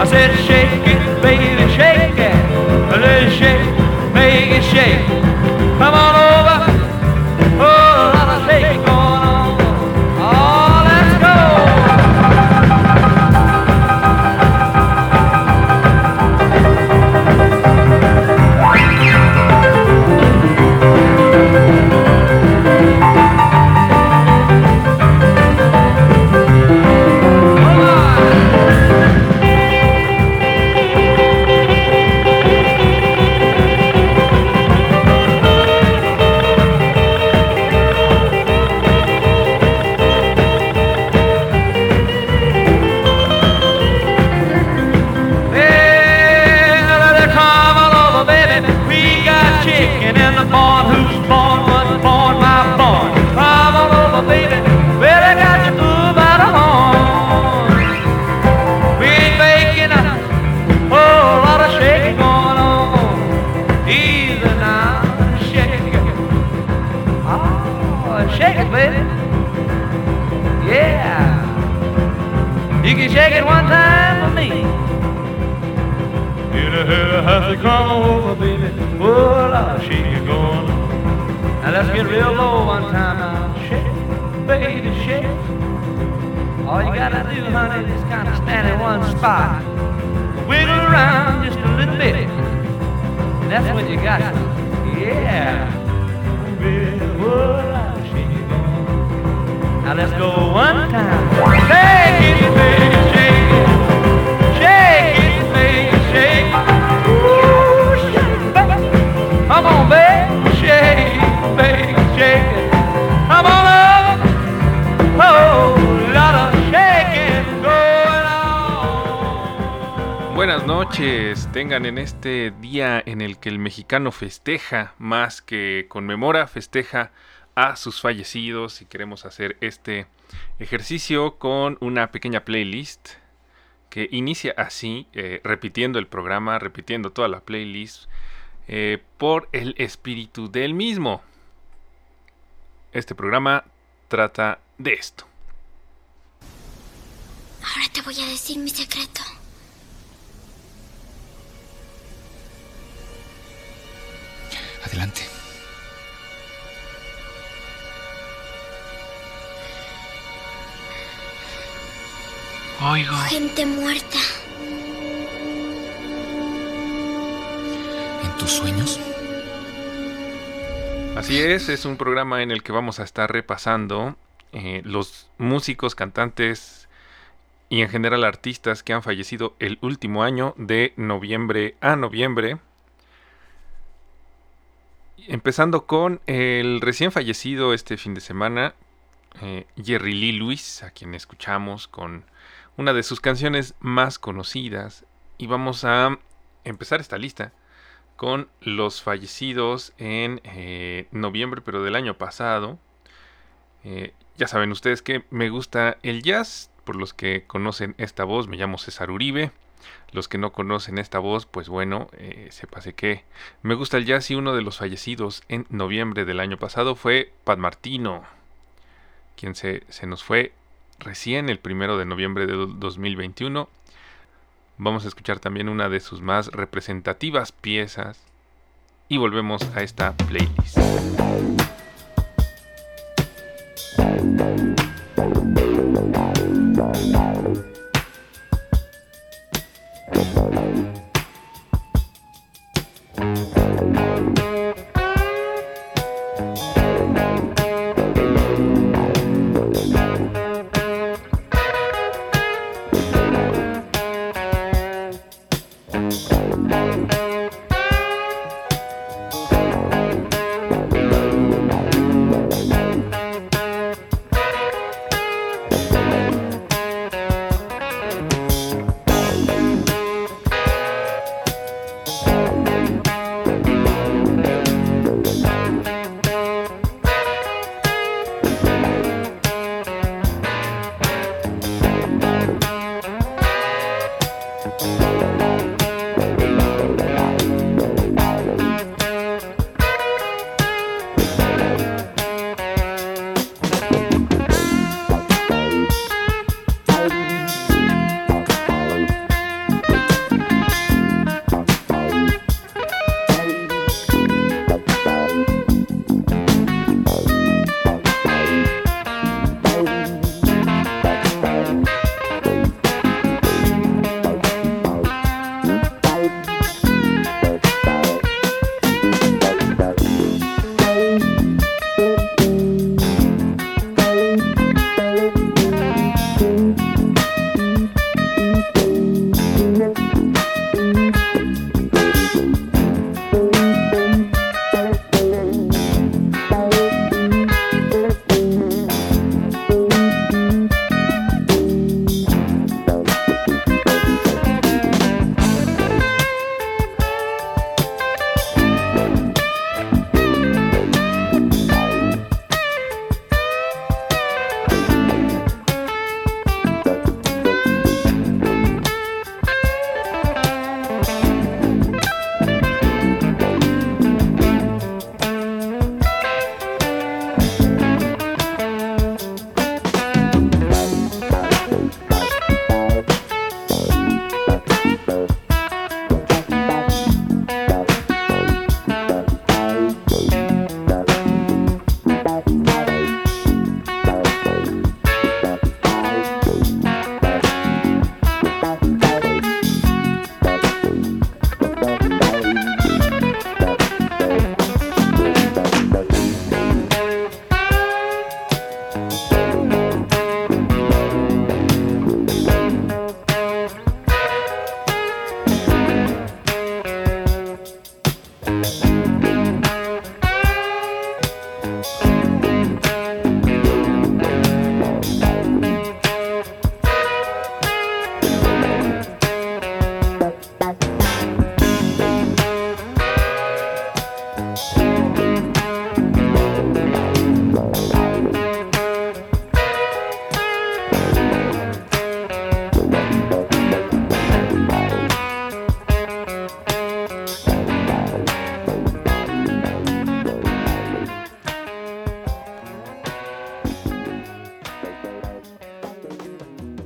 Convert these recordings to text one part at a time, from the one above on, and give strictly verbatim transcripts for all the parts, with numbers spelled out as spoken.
I said shake it, baby, shake it. Let it shake, make it shake. Come on over. Oh, a lot of shake going on. Oh, let's go. Tengan en este día en el que el mexicano festeja más que conmemora, festeja a sus fallecidos, y queremos hacer este ejercicio con una pequeña playlist que inicia así, eh, repitiendo el programa, repitiendo toda la playlist eh, por el espíritu del mismo. Este programa trata de esto. Ahora te voy a decir mi secreto. Adelante. Oigo gente muerta. ¿En tus sueños? Así es, es un programa en el que vamos a estar repasando eh, los músicos, cantantes y en general artistas que han fallecido el último año, de noviembre a noviembre. Empezando con el recién fallecido este fin de semana, eh, Jerry Lee Lewis, a quien escuchamos con una de sus canciones más conocidas. Y vamos a empezar esta lista con los fallecidos en eh, noviembre, pero del año pasado. Eh, ya saben ustedes que me gusta el jazz, por los que conocen esta voz, me llamo César Uribe. Los que no conocen esta voz, pues bueno, eh, sépase que me gusta el jazz, y uno de los fallecidos en noviembre del año pasado fue Pat Martino, quien se, se nos fue recién el primero de noviembre de dos mil veintiuno. Vamos a escuchar también una de sus más representativas piezas y volvemos a esta playlist.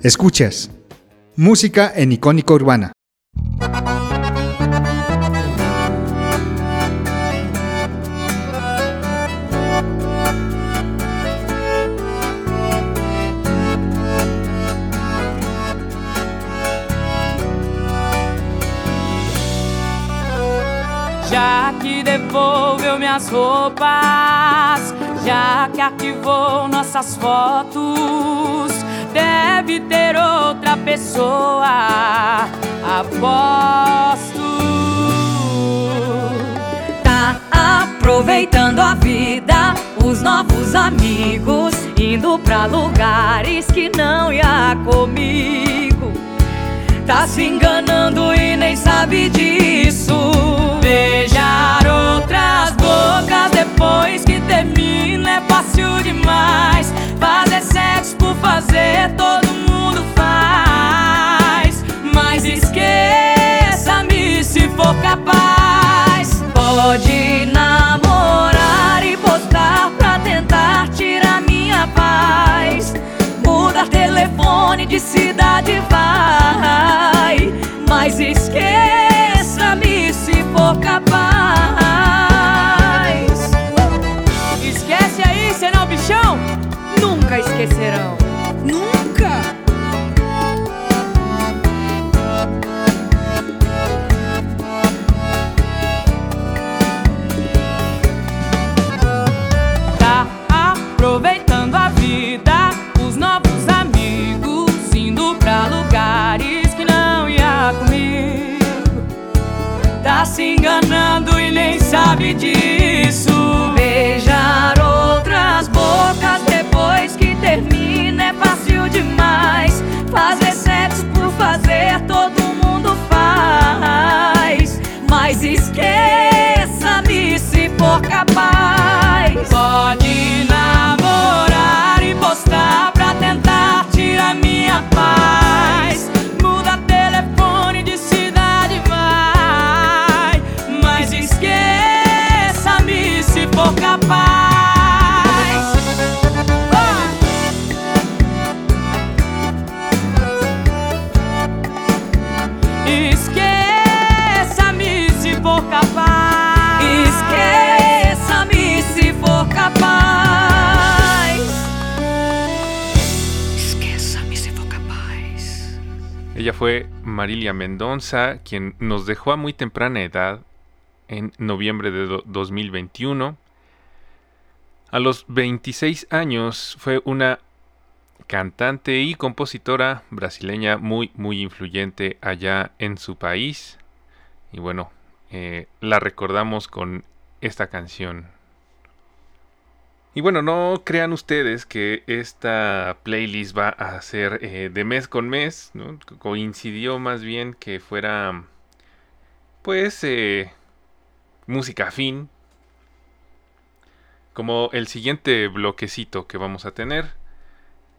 Escuchas música en Icónica Urbana. Já que devolveu minhas roupas, já que arquivou nossas fotos, deve ter outra pessoa, aposto. Tá aproveitando a vida, os novos amigos, indo pra lugares que não ia comigo. Tá se enganando e nem sabe disso. Beijar outras bocas depois que termina é fácil demais. Fazer sexo por fazer todo mundo faz, mas esqueça-me se for capaz. Pode namorar e postar pra tentar tirar minha paz. Mudar telefone de cidade vai, mas esqueça-me se for capaz. Esquece aí, senão bichão, nunca esquecerão. Nunca! Tá aproveitando a vida, novos amigos, indo pra lugares que não ia comigo. Tá se enganando e nem sabe disso. Beijar outras bocas depois que termina é fácil demais. Fazer sexo por fazer todo mundo faz, mas esqueça-me se for capaz. Pode namorar e postar pra tentar tirar minha paz. Muda telefone de cidade vai, mas esqueça-me se for capaz. Oh! Esqueça-me se for capaz. Esqueça-me se for capaz. Ella fue Marília Mendonça, quien nos dejó a muy temprana edad en noviembre de dos mil veintiuno. A los veintiséis años fue una cantante y compositora brasileña muy muy influyente allá en su país. Y bueno, eh, la recordamos con esta canción. Y bueno, no crean ustedes que esta playlist va a ser eh, de mes con mes, ¿no? Coincidió más bien que fuera, pues, eh, música afín. Como el siguiente bloquecito que vamos a tener,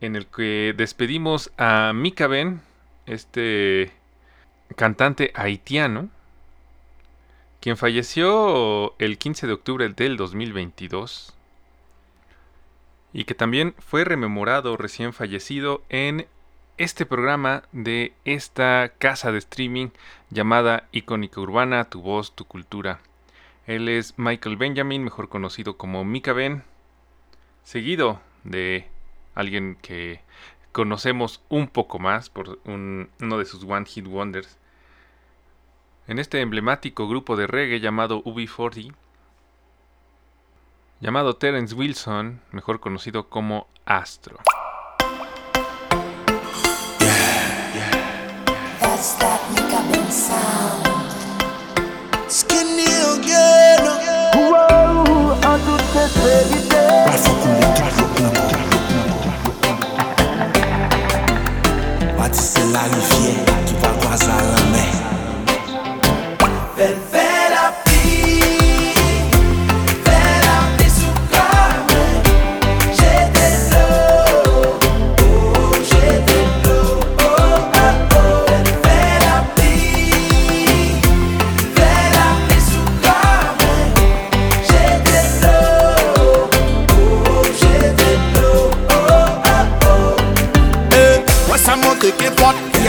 en el que despedimos a Mika Ben, este cantante haitiano, quien falleció el quince de octubre del dos mil veintidós. Y que también fue rememorado recién fallecido en este programa de esta casa de streaming llamada Icónica Urbana, tu voz, tu cultura. Él es Michael Benjamin, mejor conocido como Mika Ben, seguido de alguien que conocemos un poco más por un, uno de sus One Hit Wonders. En este emblemático grupo de reggae llamado U B cuarenta, llamado Terence Wilson, mejor conocido como Astro. That's that Mika Ben sound. Skinny again. Wow, I do the baby day. Paso con el carro, clamo, clamo. Bâtissez la rivière qui va croiser la mer. Bébé. Oh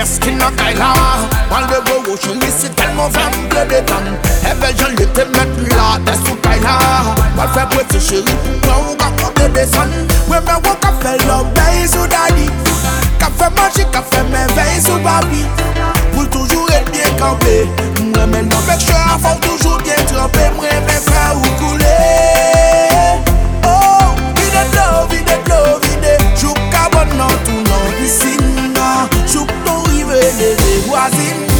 destino Kailawa. Malgré vos, je n'y suis tellement femme de détente. Eh ben, je l'ai te mettre là, dessous Kailawa. Mal fait pour tes chéris, toi ou pas qu'on te descende. Ouais, mais on qu'a fait l'homme, ben, sous Dali. Qu'a fait manger, qu'a fait mes veilles sous Babi. Pour toujours être bien campé. Moi, mais non, mais je suis à fond, toujours bien trempé. Moi, mais frères, où couler. Oh, vide de l'eau, vide de l'eau, vide. Joue qu'à bon, non, tout non, ici. Chouk ton rive les voisines.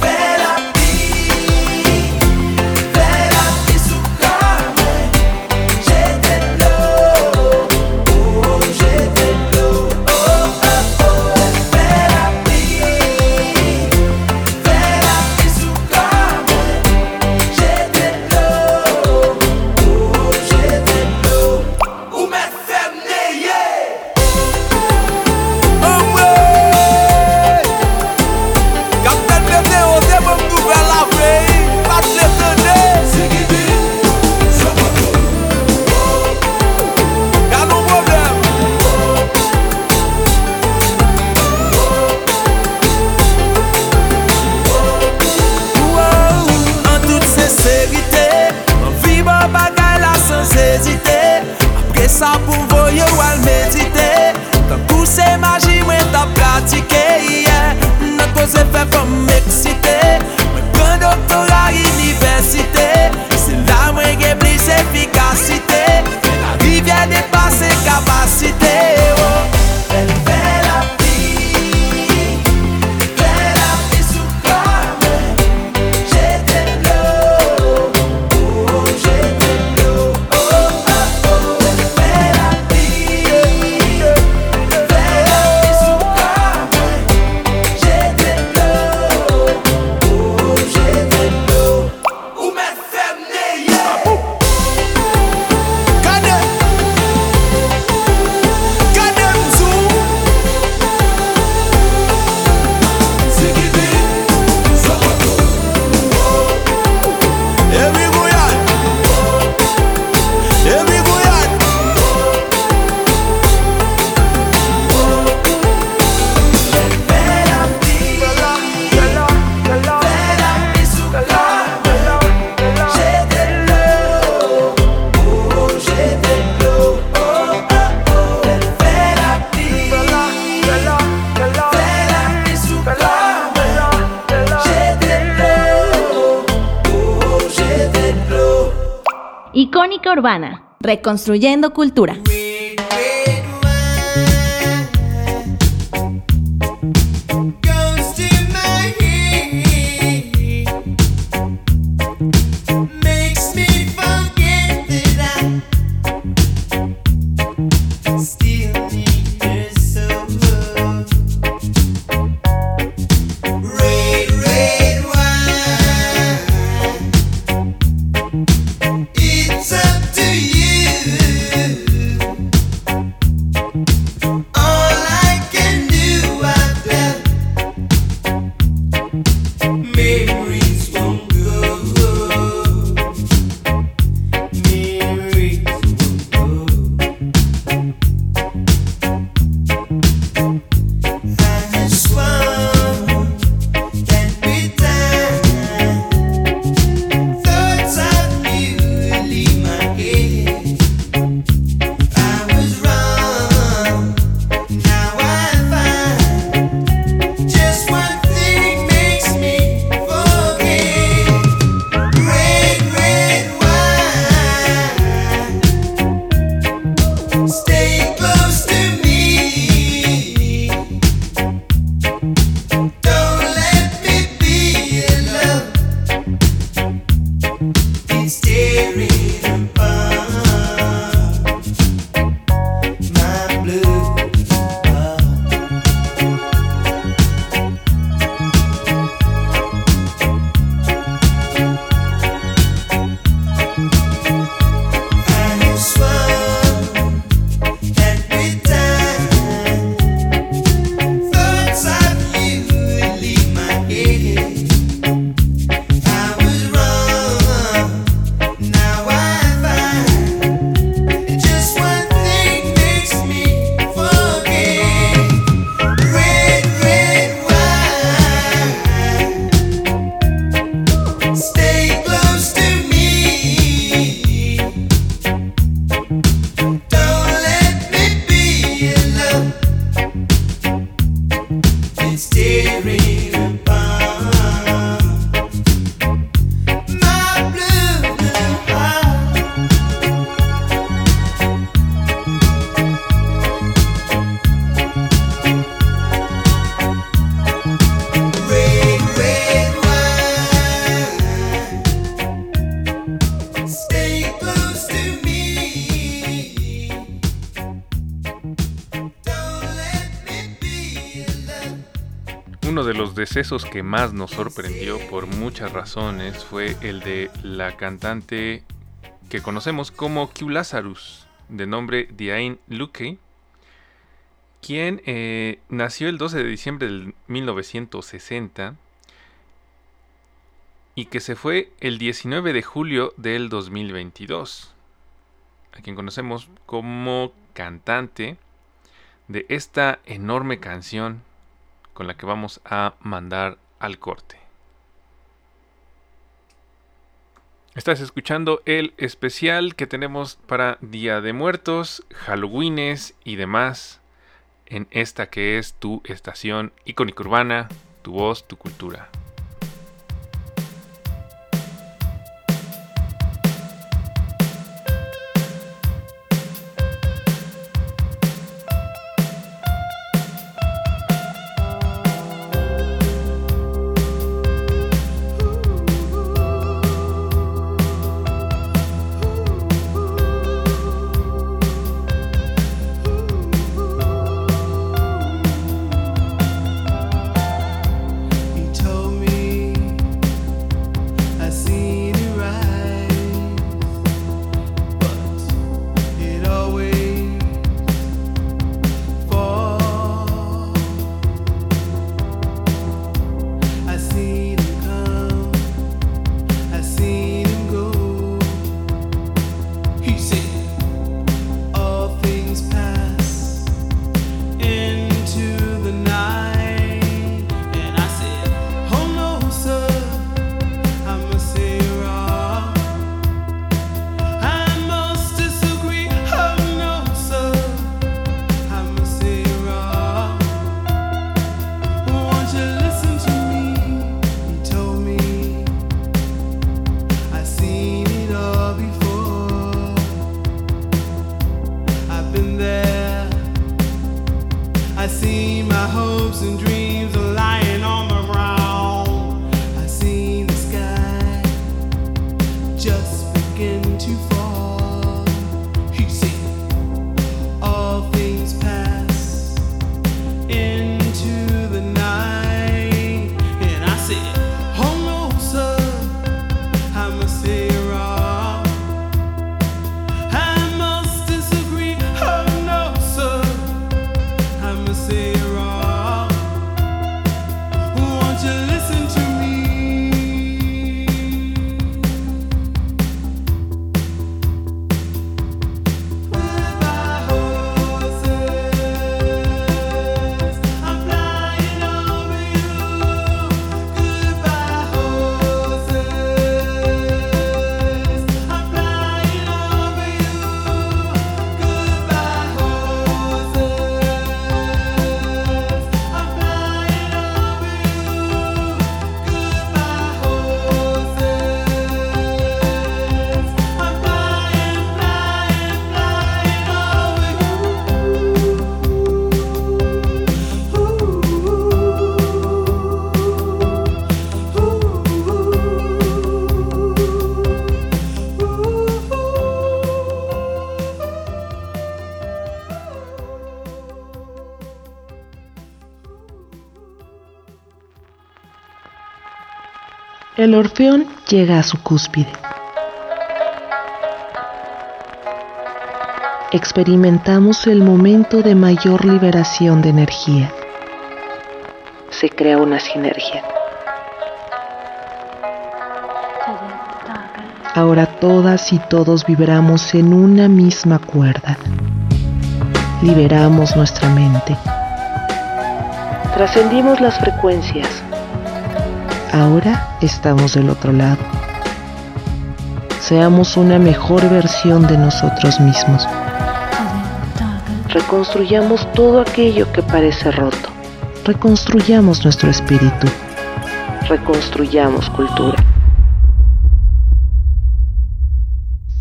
Fais la vie, fais la vie sous la main. J'étais de l'eau, oh j'étais de l'eau, oh oh oh. Fais la vie, fais la vie sous la main. J'étais de l'eau, oh j'étais de l'eau. Ou m'est fermé, yeah. Sa pou voye ou al medite. Tan kou se magi mwen ta pratike. Nan koze fe fom m'eksite. Mwen pren doktora universite. Se la mwen gen plis efikasite. La vi vye depase kapasite. Icónica Urbana, reconstruyendo cultura. Decesos que más nos sorprendió por muchas razones fue el de la cantante que conocemos como Q Lazarus, de nombre Diane Luque, quien eh, nació el doce de diciembre del mil novecientos sesenta y que se fue el diecinueve de julio del dos mil veintidós, a quien conocemos como cantante de esta enorme canción con la que vamos a mandar al corte. Estás escuchando el especial que tenemos para Día de Muertos, Halloweenes y demás en esta que es tu estación Icónica Urbana, tu voz, tu cultura. El Orfeón llega a su cúspide. Experimentamos el momento de mayor liberación de energía. Se crea una sinergia. Ahora todas y todos vibramos en una misma cuerda. Liberamos nuestra mente. Trascendimos las frecuencias. Ahora estamos del otro lado. Seamos una mejor versión de nosotros mismos. Reconstruyamos todo aquello que parece roto, Reconstruyamos nuestro espíritu. Reconstruyamos cultura.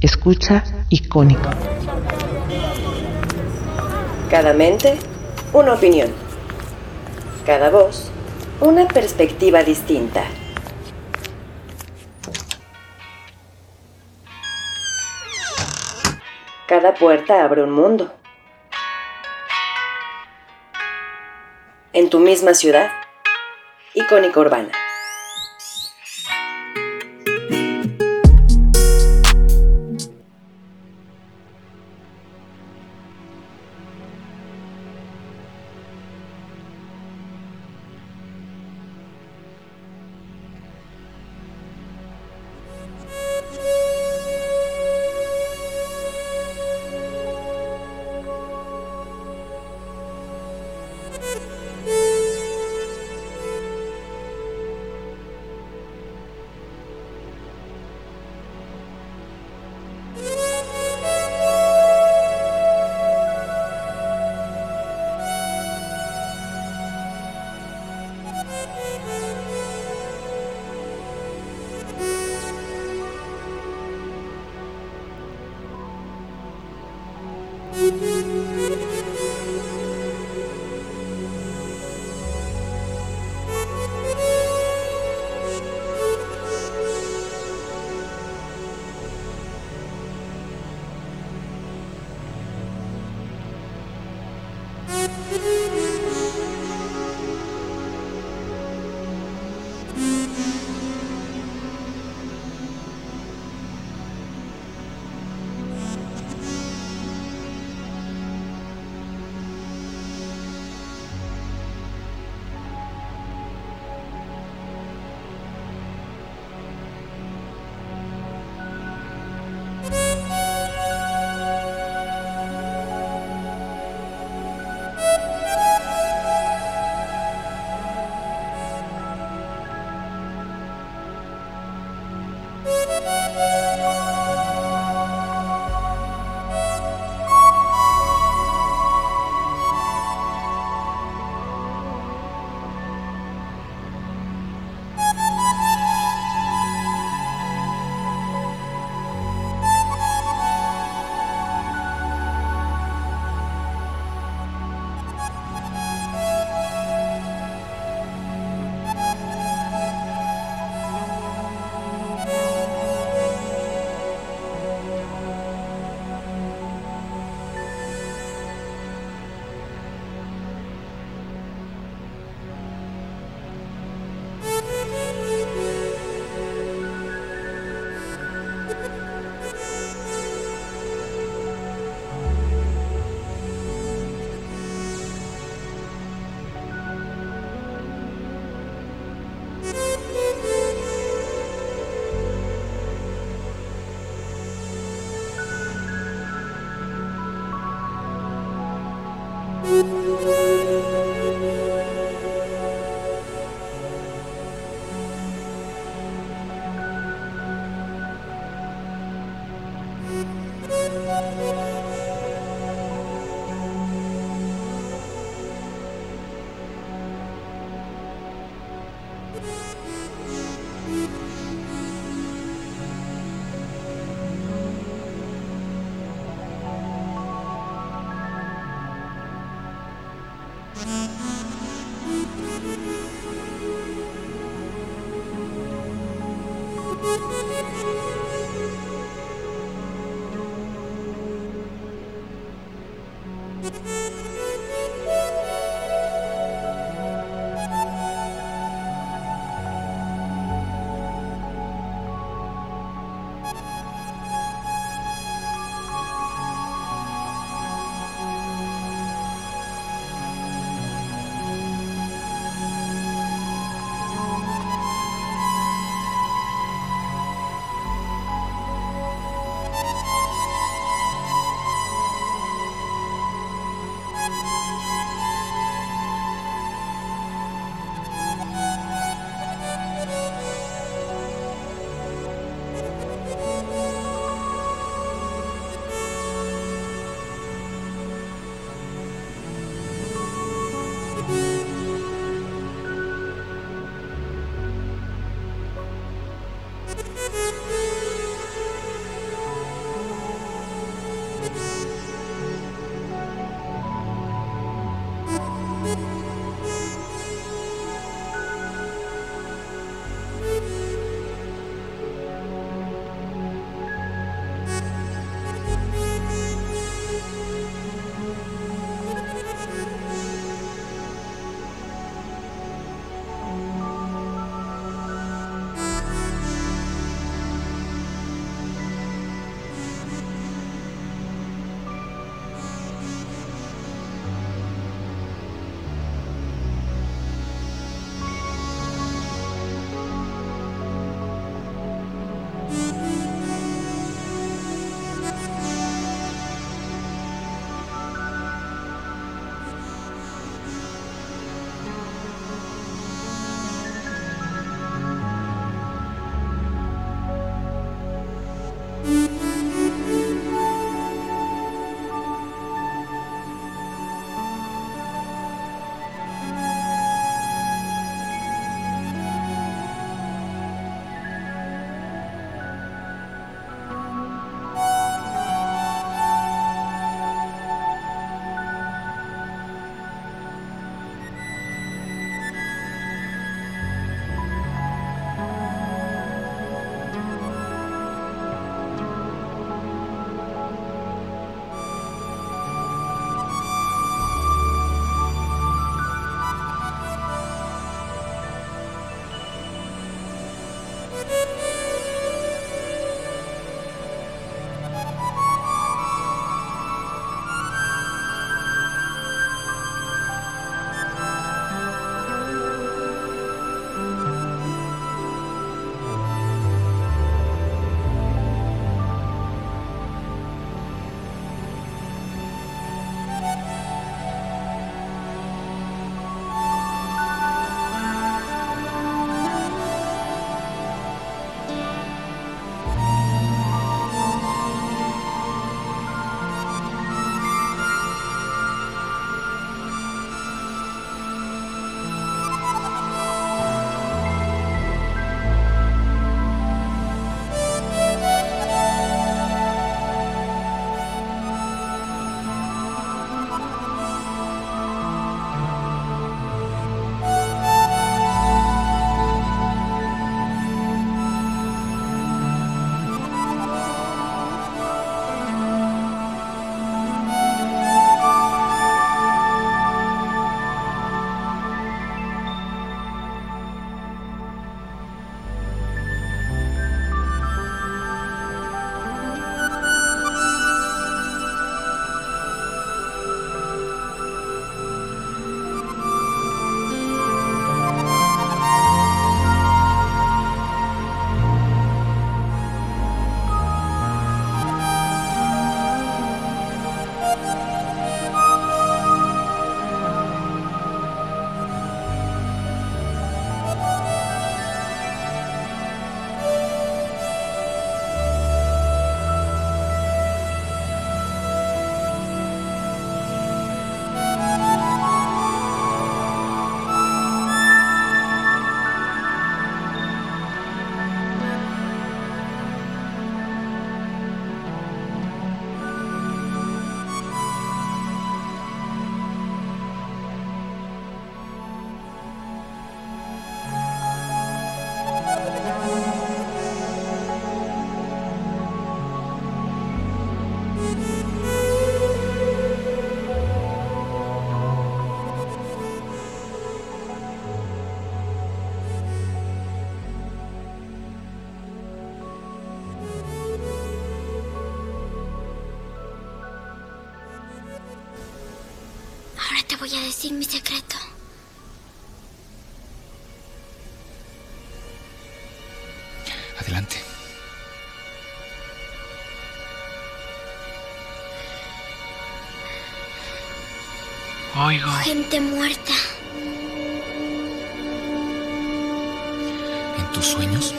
Escucha Icónico. Cada mente, una opinión. Cada voz, una perspectiva distinta. Cada puerta abre un mundo. En tu misma ciudad, Icónica Urbana. Voy a decir mi secreto. Adelante. Oigo. Gente muerta. ¿En tus sueños?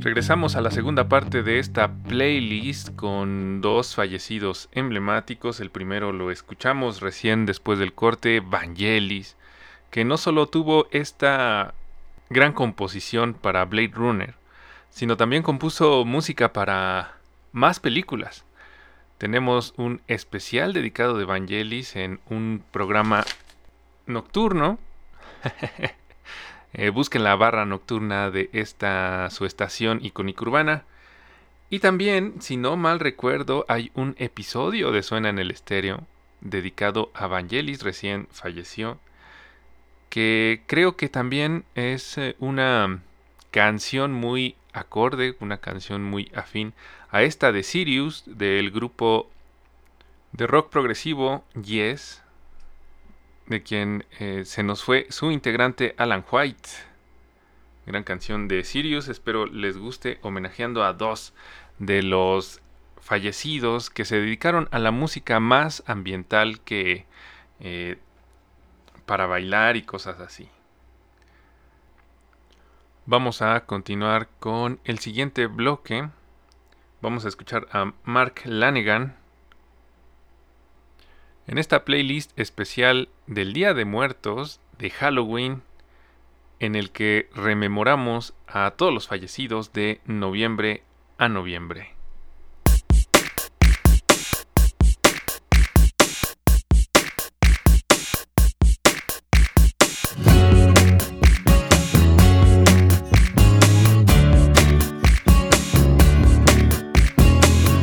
Regresamos a la segunda parte de esta playlist con dos fallecidos emblemáticos. El primero lo escuchamos recién después del corte, Vangelis, que no solo tuvo esta gran composición para Blade Runner, sino también compuso música para más películas. Tenemos un especial dedicado de Vangelis en un programa nocturno. eh, busquen la barra nocturna de esta su estación Icónica Urbana. Y también, si no mal recuerdo, hay un episodio de Suena en el Estéreo dedicado a Vangelis, recién falleció, que creo que también es una canción muy acorde, una canción muy afín a esta de Sirius, del grupo de rock progresivo Yes, de quien eh, se nos fue su integrante Alan White. Gran canción de Sirius, espero les guste, homenajeando a dos de los fallecidos que se dedicaron a la música más ambiental que eh, para bailar y cosas así. Vamos a continuar con el siguiente bloque. Vamos a escuchar a Mark Lanegan. En esta playlist especial del Día de Muertos de Halloween, en el que rememoramos a todos los fallecidos de noviembre a noviembre.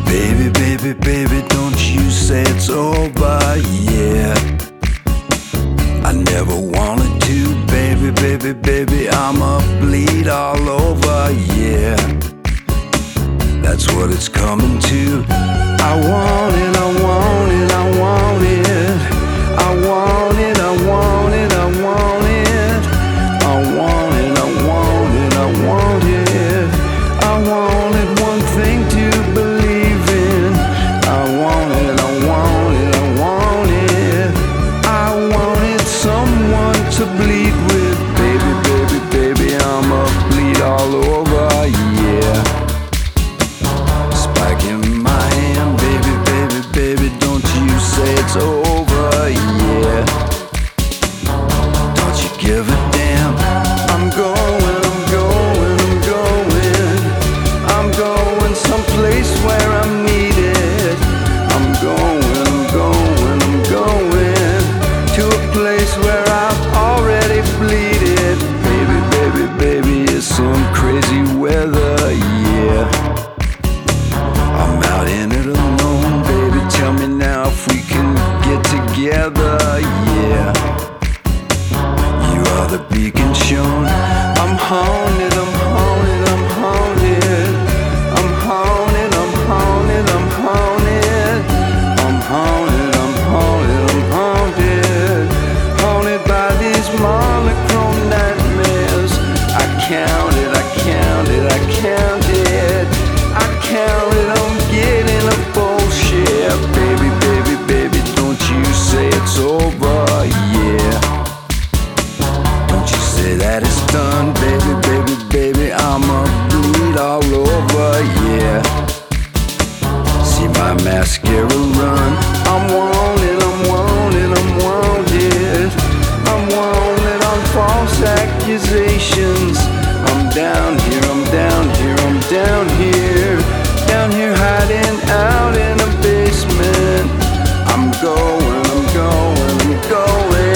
Baby, baby, baby, don't you say it's over, yeah. I never wanted to. Baby, baby, baby, I'ma bleed all over, yeah. That's what it's coming to. I want it, I want it, I want it. I want it, I want it, I want it. I want it, I want it, I want it. I wanted one thing to believe in. I want it, I want it, I want it. I wanted someone to bleed with. All over, yeah. Spike in my hand, baby, baby, baby, don't you say it's over, yeah. Don't you give a damn. I'm going, I'm going, I'm going. I'm going someplace where I'm needed. I'm going, I'm going, I'm going to a place where I've already bleeded. Baby, baby, baby, it's some crazy weather, yeah. I'm out in it alone, baby. Tell me now if we can get together, yeah. You are the beacon shown. I'm haunted, I'm haunted, I'm haunted. I'm haunted, I'm haunted, I'm haunted. I'm haunted, I'm haunted, I'm haunted. Haunted by these monochrome nightmares. I counted, I counted, I counted, I counted, I'm getting a bullshit. Baby, baby, baby, don't you say it's over, yeah. Don't you say that it's done, baby, baby, baby, I'ma bleed all over, yeah. See my mascara run, I'm wanted, I'm wanted, I'm wanted, I'm wanted on false accusations. I'm down here, I'm down here, I'm down here. Down here hiding out in a basement. I'm going, I'm going, I'm going.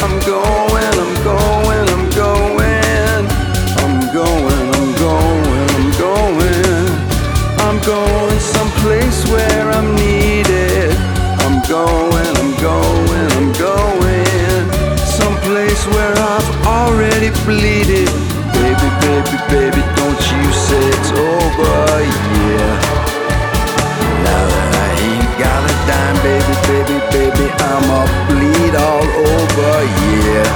I'm going, I'm going, I'm going. I'm going, I'm going, I'm going. I'm going someplace where I'm needed. I'm going, I'm going, I'm going. Someplace where I've already bleeded. Baby, baby, baby, don't you say it's over, yeah. Now that I ain't got a dime, baby, baby, baby, I'ma bleed all over, yeah.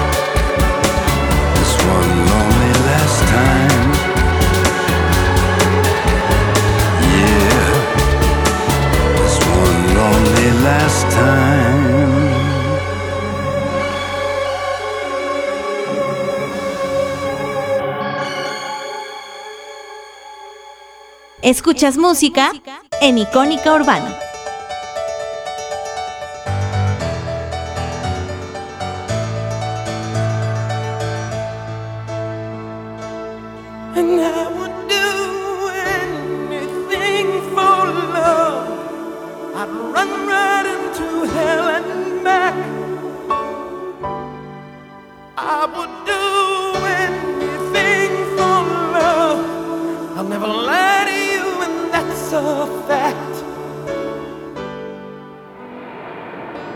This one lonely last time, yeah. This one lonely last time. Escuchas música en Icónica Urbana. And I would do anything for love. I'd run right into hell and back. I would do anything for love. I'll never lie to you, and that's a fact.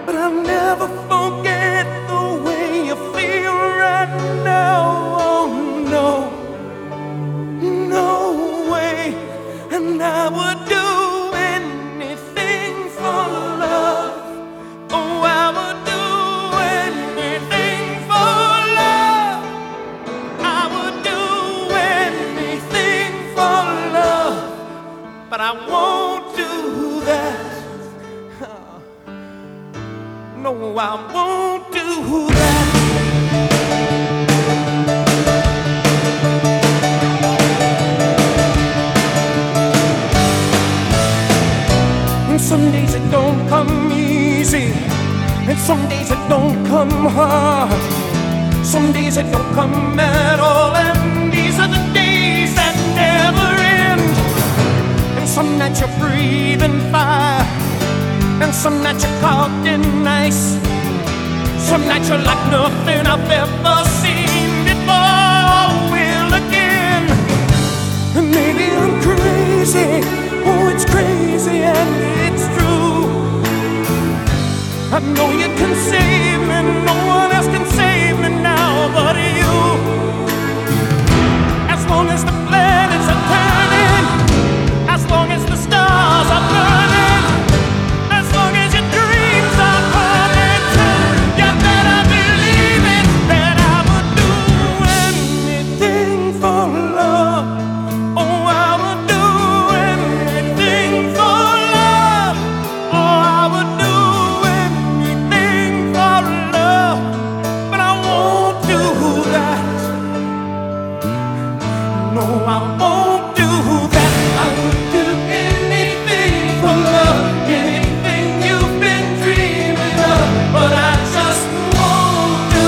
But I'll never forget the way you feel right now. Oh no, no way. And I would do anything for love. Oh, I would do anything for love. I would do anything for love. But I won't do that. Oh. No, I won't do that. Some days it don't come easy, and some days it don't come hard. Some days it don't come at all, and these are the days that never end. And some nights you're breathing fire, and some nights you're caught in ice. Some nights you're like nothing I've ever seen before, will again. And maybe I'm crazy, oh it's crazy and it's true. I know you can save me, no one else can save me now but you. As long as the planets are turning, as long as the stars are burning, as long as your dreams are coming true, you better believe it, that I would do anything for love. Oh, I would do anything for love. Oh, I would do anything for love. But I won't do that. No, I won't do that. I would do anything for love. Anything you've been dreaming of. But I just won't do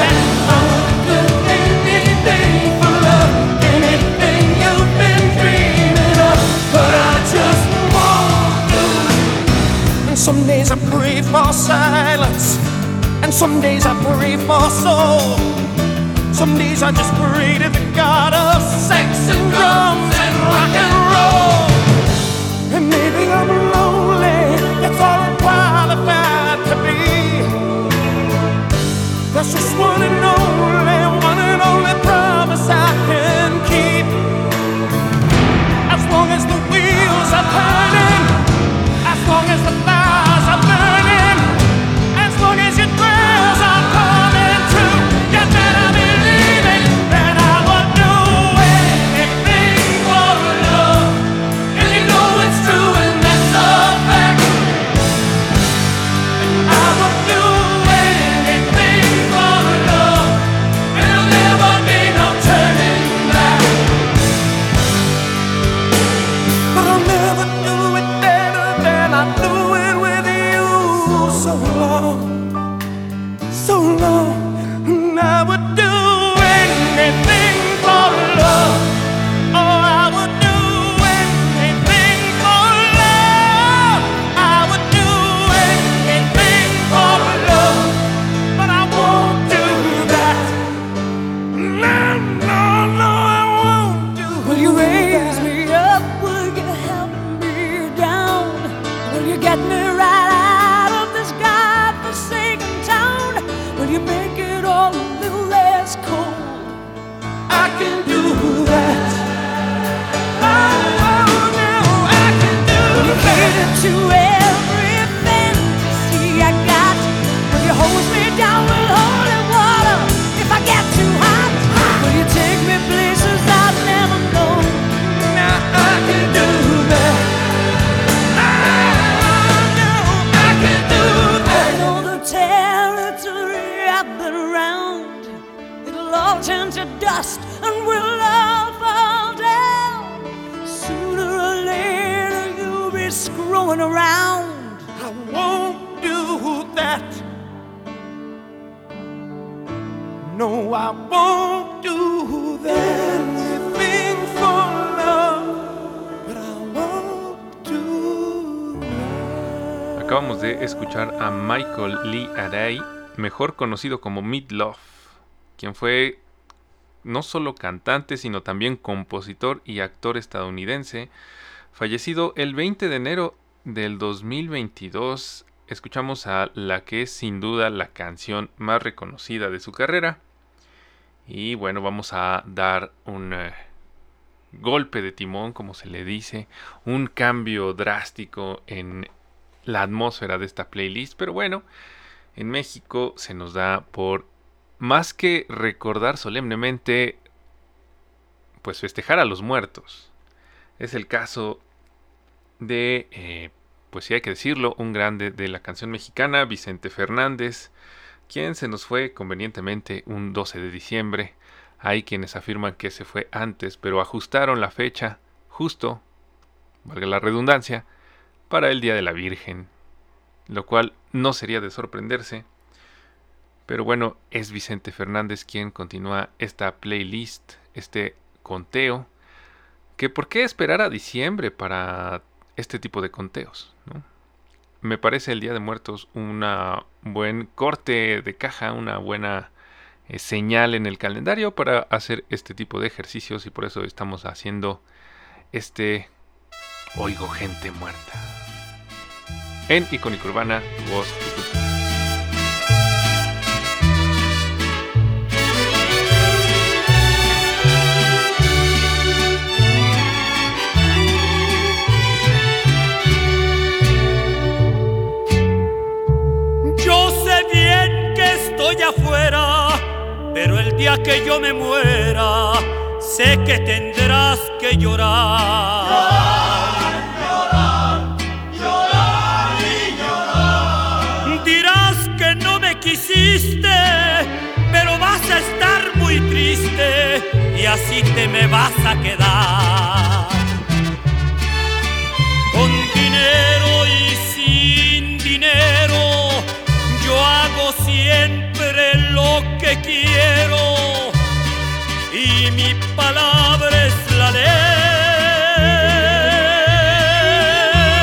that. I would do anything for love. Anything you've been dreaming of. But I just won't do that. And some days I pray for silence, and some days I pray for soul. Some days I just pray to the God of sex and drums and rock and roll. And maybe I'm lonely, that's all I'm qualified to be. That's just one and only, one and only promise I can keep. As long as the wheels are turning, as long as the fires are burning, as long as your trails are coming true, you better believe it, that I would do anything for love. And you know it's true, and that's a fact. I would do anything for love, and there'll never be no turning back. But I'll never do it better than I do it with you. So long, so long, and I would do anything for love. Oh, I would do anything for love. I would do anything for love, but I won't do that. No, no, no, I won't do that. Will you raise me up? Will you help me down? Will you get me right out of this godforsaken town? Will you make it all a little less cold? I can do that. Oh, oh, no, I can do Will you cater that. to every fantasy I got? Will you hose me down with holy water if I get too hot? Will you take me places I've never known? Now I can do that. I can do I that. know the territory I've been around. It'll all turn to dust and we'll all fall down. Sooner or later you'll be screwing around. I won't do that. No, I won't do that. Acabamos de escuchar a Michael Lee Aray, mejor conocido como Meat Loaf, quien fue no solo cantante, sino también compositor y actor estadounidense, fallecido el veinte de enero del dos mil veintidós. Escuchamos a la que es sin duda la canción más reconocida de su carrera. Y bueno, vamos a dar un eh, golpe de timón, como se le dice, un cambio drástico en la atmósfera de esta playlist. Pero bueno, en México se nos da por más que recordar solemnemente, pues festejar a los muertos. Es el caso de, eh, pues sí hay que decirlo, un grande de la canción mexicana, Vicente Fernández, quien se nos fue convenientemente un doce de diciembre. Hay quienes afirman que se fue antes, pero ajustaron la fecha justo, valga la redundancia, para el Día de la Virgen, lo cual no sería de sorprenderse. Pero bueno, es Vicente Fernández quien continúa esta playlist, este conteo, que por qué esperar a diciembre para este tipo de conteos, ¿no? Me parece el Día de Muertos un buen corte de caja, una buena eh, señal en el calendario para hacer este tipo de ejercicios, y por eso estamos haciendo este Oigo Gente Muerta en Icónica Urbana, voz y cultura. Pero el día que yo me muera, sé que tendrás que llorar. Llorar, llorar, llorar y llorar. Dirás que no me quisiste, pero vas a estar muy triste y así te me vas a quedar. Con dinero y sin dinero, yo hago siempre lo que quiero y mi palabra es la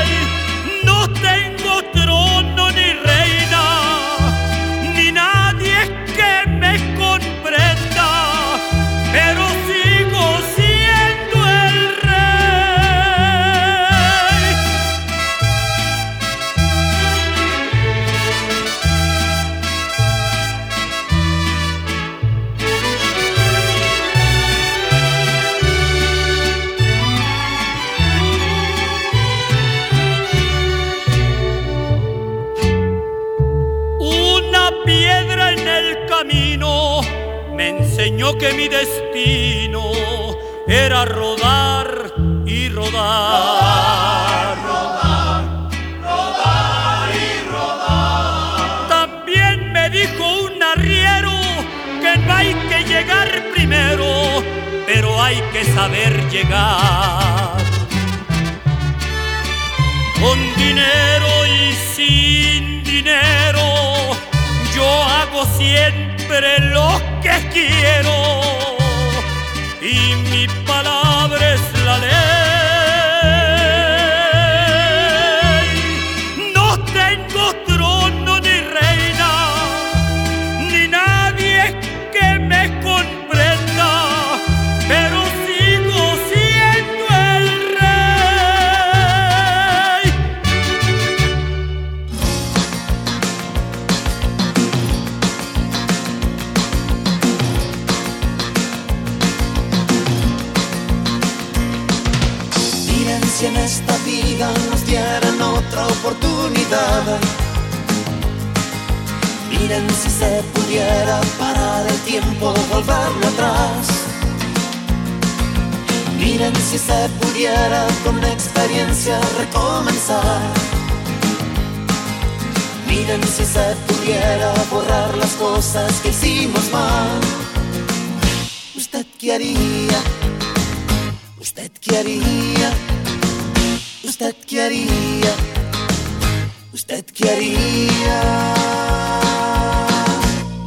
ley. No tengo trono ni reina, ni nadie que me comprenda, pero sigo siendo el rey. Me enseñó que mi destino era rodar y rodar. Rodar, rodar, rodar y rodar. También me dijo un arriero que no hay que llegar primero, pero hay que saber llegar. Con dinero y sin dinero, yo hago siempre lo que quiero y mi palabra es la ley. No tengo trono ni reina, ni nadie que me comprenda, pero sigo siendo el rey. Si en esta vida nos dieran otra oportunidad, miren si se pudiera parar el tiempo, volverlo atrás. Miren si se pudiera con experiencia recomenzar. Miren si se pudiera borrar las cosas que hicimos mal. ¿Usted qué haría? ¿Usted qué haría? ¿Usted qué haría? ¿Usted qué haría?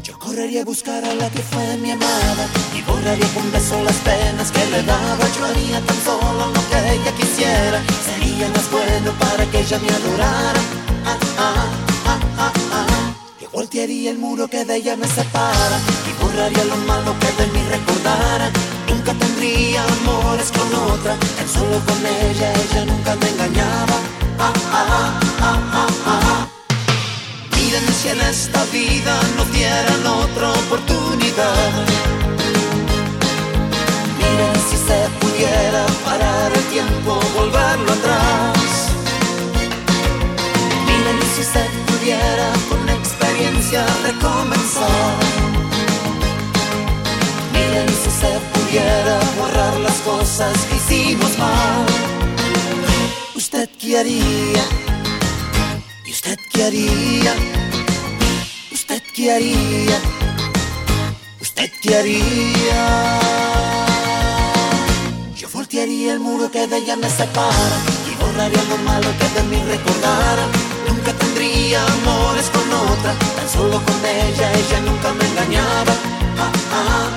Yo correría a buscar a la que fue mi amada y borraría con beso las penas que le daba. Yo haría tan solo lo que ella quisiera, sería más bueno para que ella me adorara. ah, ah, ah, ah, ah. Que voltearía el muro que de ella me separa, que borraría lo malo que de mí recordara. Nunca tendría amores con otra, tan solo con ella, ella nunca me engañaba. Ah, ah, ah, ah, ah, ah. Miren si en esta vida no dieran otra oportunidad. Miren si se pudiera parar el tiempo, volverlo atrás. Miren si se pudiera con experiencia recomenzar. Miren si se pudiera borrar las cosas que hicimos mal. ¿Usted qué haría? ¿Y usted qué haría? ¿Usted qué haría? ¿Usted qué haría? Yo voltearía el muro que de ella me separa, y borraría lo malo que de mí recordara. Nunca tendría amores con otra, tan solo con ella, ella nunca me engañaba. Ah, ah,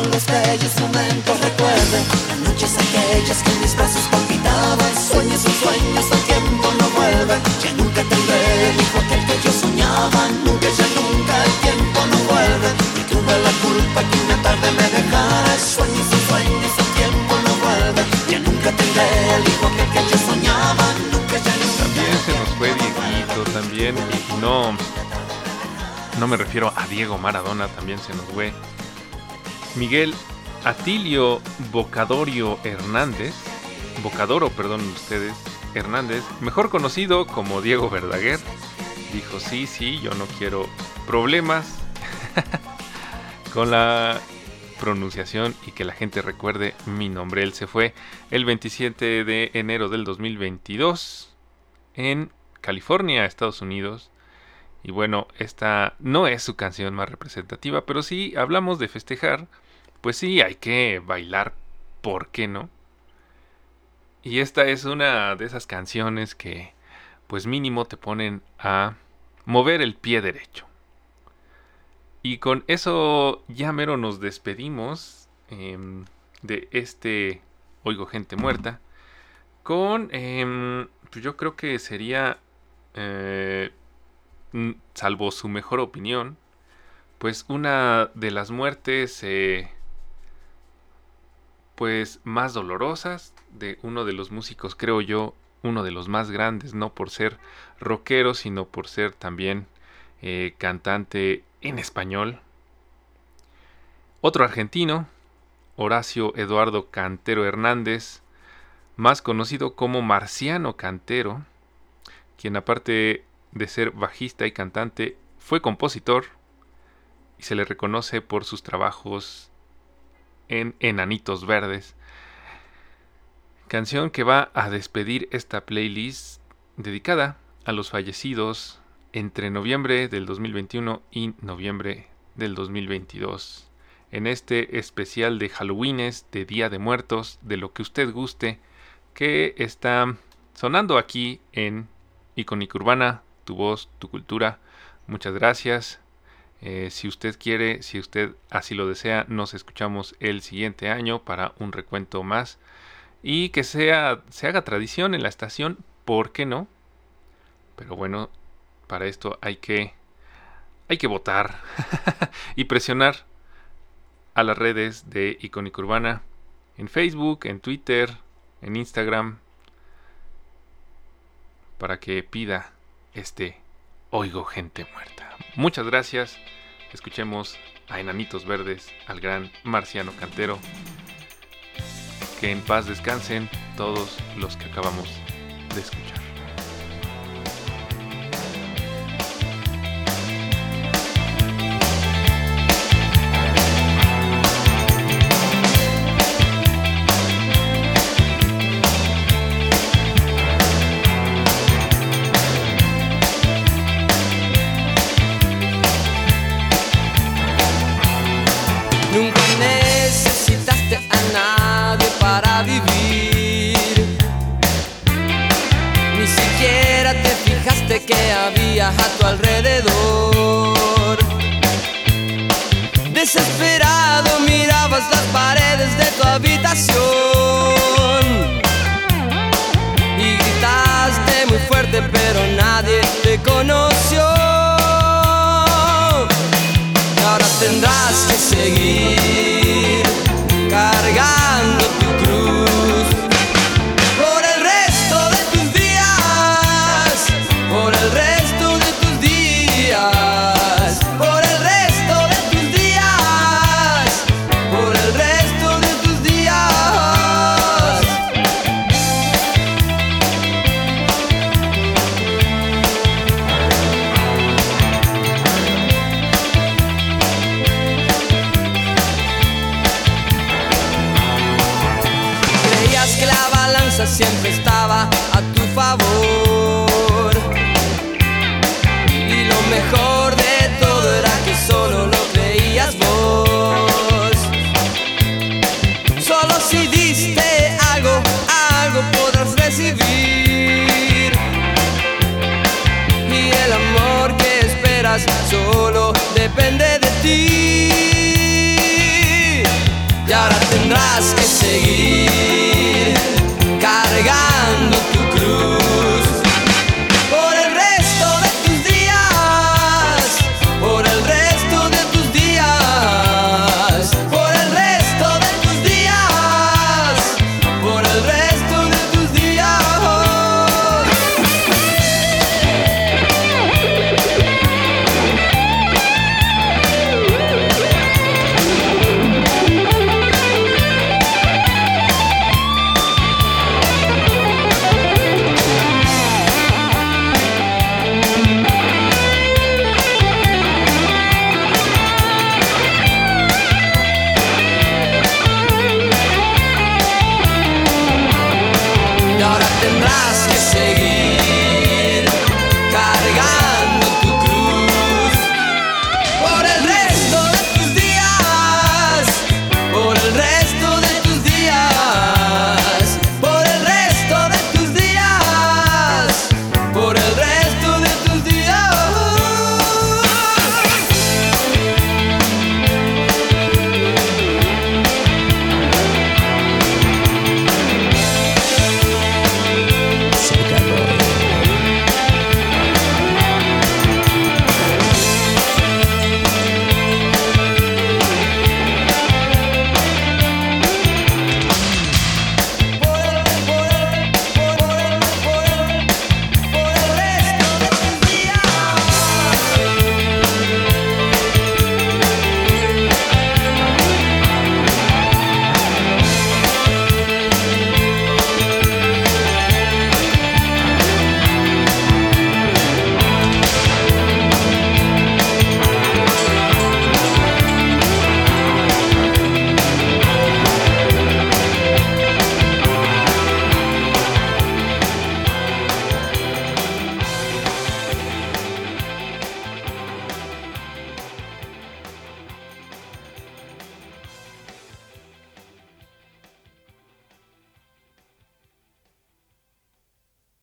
los bellos momentos recuerden, las noches aquellas que en mis brazos palpitaban. Sueños y sueños al tiempo no vuelven, ya nunca tendré el hijo aquel que yo soñaba. Nunca, ya nunca, el tiempo no vuelve, y tuve la culpa que una tarde me dejara. Sueños y sueños al tiempo no vuelven, ya nunca tendré el hijo aquel que yo soñaba. Nunca, ya nunca. También se nos fue Dieguito, también, y no, no me refiero a Diego Maradona, también se nos fue Miguel Atilio Bocadorio Hernández, Bocadoro, perdón ustedes, Hernández, mejor conocido como Diego Verdaguer, dijo sí, sí, yo no quiero problemas con la pronunciación y que la gente recuerde mi nombre. Él se fue el veintisiete de enero del dos mil veintidós en California, Estados Unidos. Y bueno, esta no es su canción más representativa, pero si hablamos de festejar, pues sí, hay que bailar, ¿por qué no? Y esta es una de esas canciones que, pues mínimo, te ponen a mover el pie derecho. Y con eso ya mero nos despedimos eh, de este Oigo Gente Muerta, con, eh, yo creo que sería... Eh, salvo su mejor opinión, pues una de las muertes eh, pues más dolorosas de uno de los músicos, creo yo, uno de los más grandes, no por ser rockero, sino por ser también eh, cantante en español. Otro argentino, Horacio Eduardo Cantero Hernández, más conocido como Marciano Cantero, quien aparte de ser bajista y cantante, fue compositor y se le reconoce por sus trabajos en Enanitos Verdes. Canción que va a despedir esta playlist dedicada a los fallecidos entre noviembre del dos mil veintiuno y noviembre del dos mil veintidós. En este especial de Halloweenes, de Día de Muertos, de lo que usted guste, que está sonando aquí en Icónica Urbana. Tu voz, tu cultura, muchas gracias. Eh, si usted quiere, si usted así lo desea, nos escuchamos el siguiente año para un recuento más y que sea, se haga tradición en la estación, ¿por qué no? Pero bueno, para esto hay que, hay que votar y presionar a las redes de Icónica Urbana en Facebook, en Twitter, en Instagram, para que pida este Oigo Gente Muerta. Muchas gracias. Escuchemos a Enanitos Verdes, al gran Marciano Cantero. Que en paz descansen todos los que acabamos de escuchar. Que había a tu alrededor. Desesperado mirabas las paredes de tu habitación y gritaste muy fuerte siempre estaba a tu favor.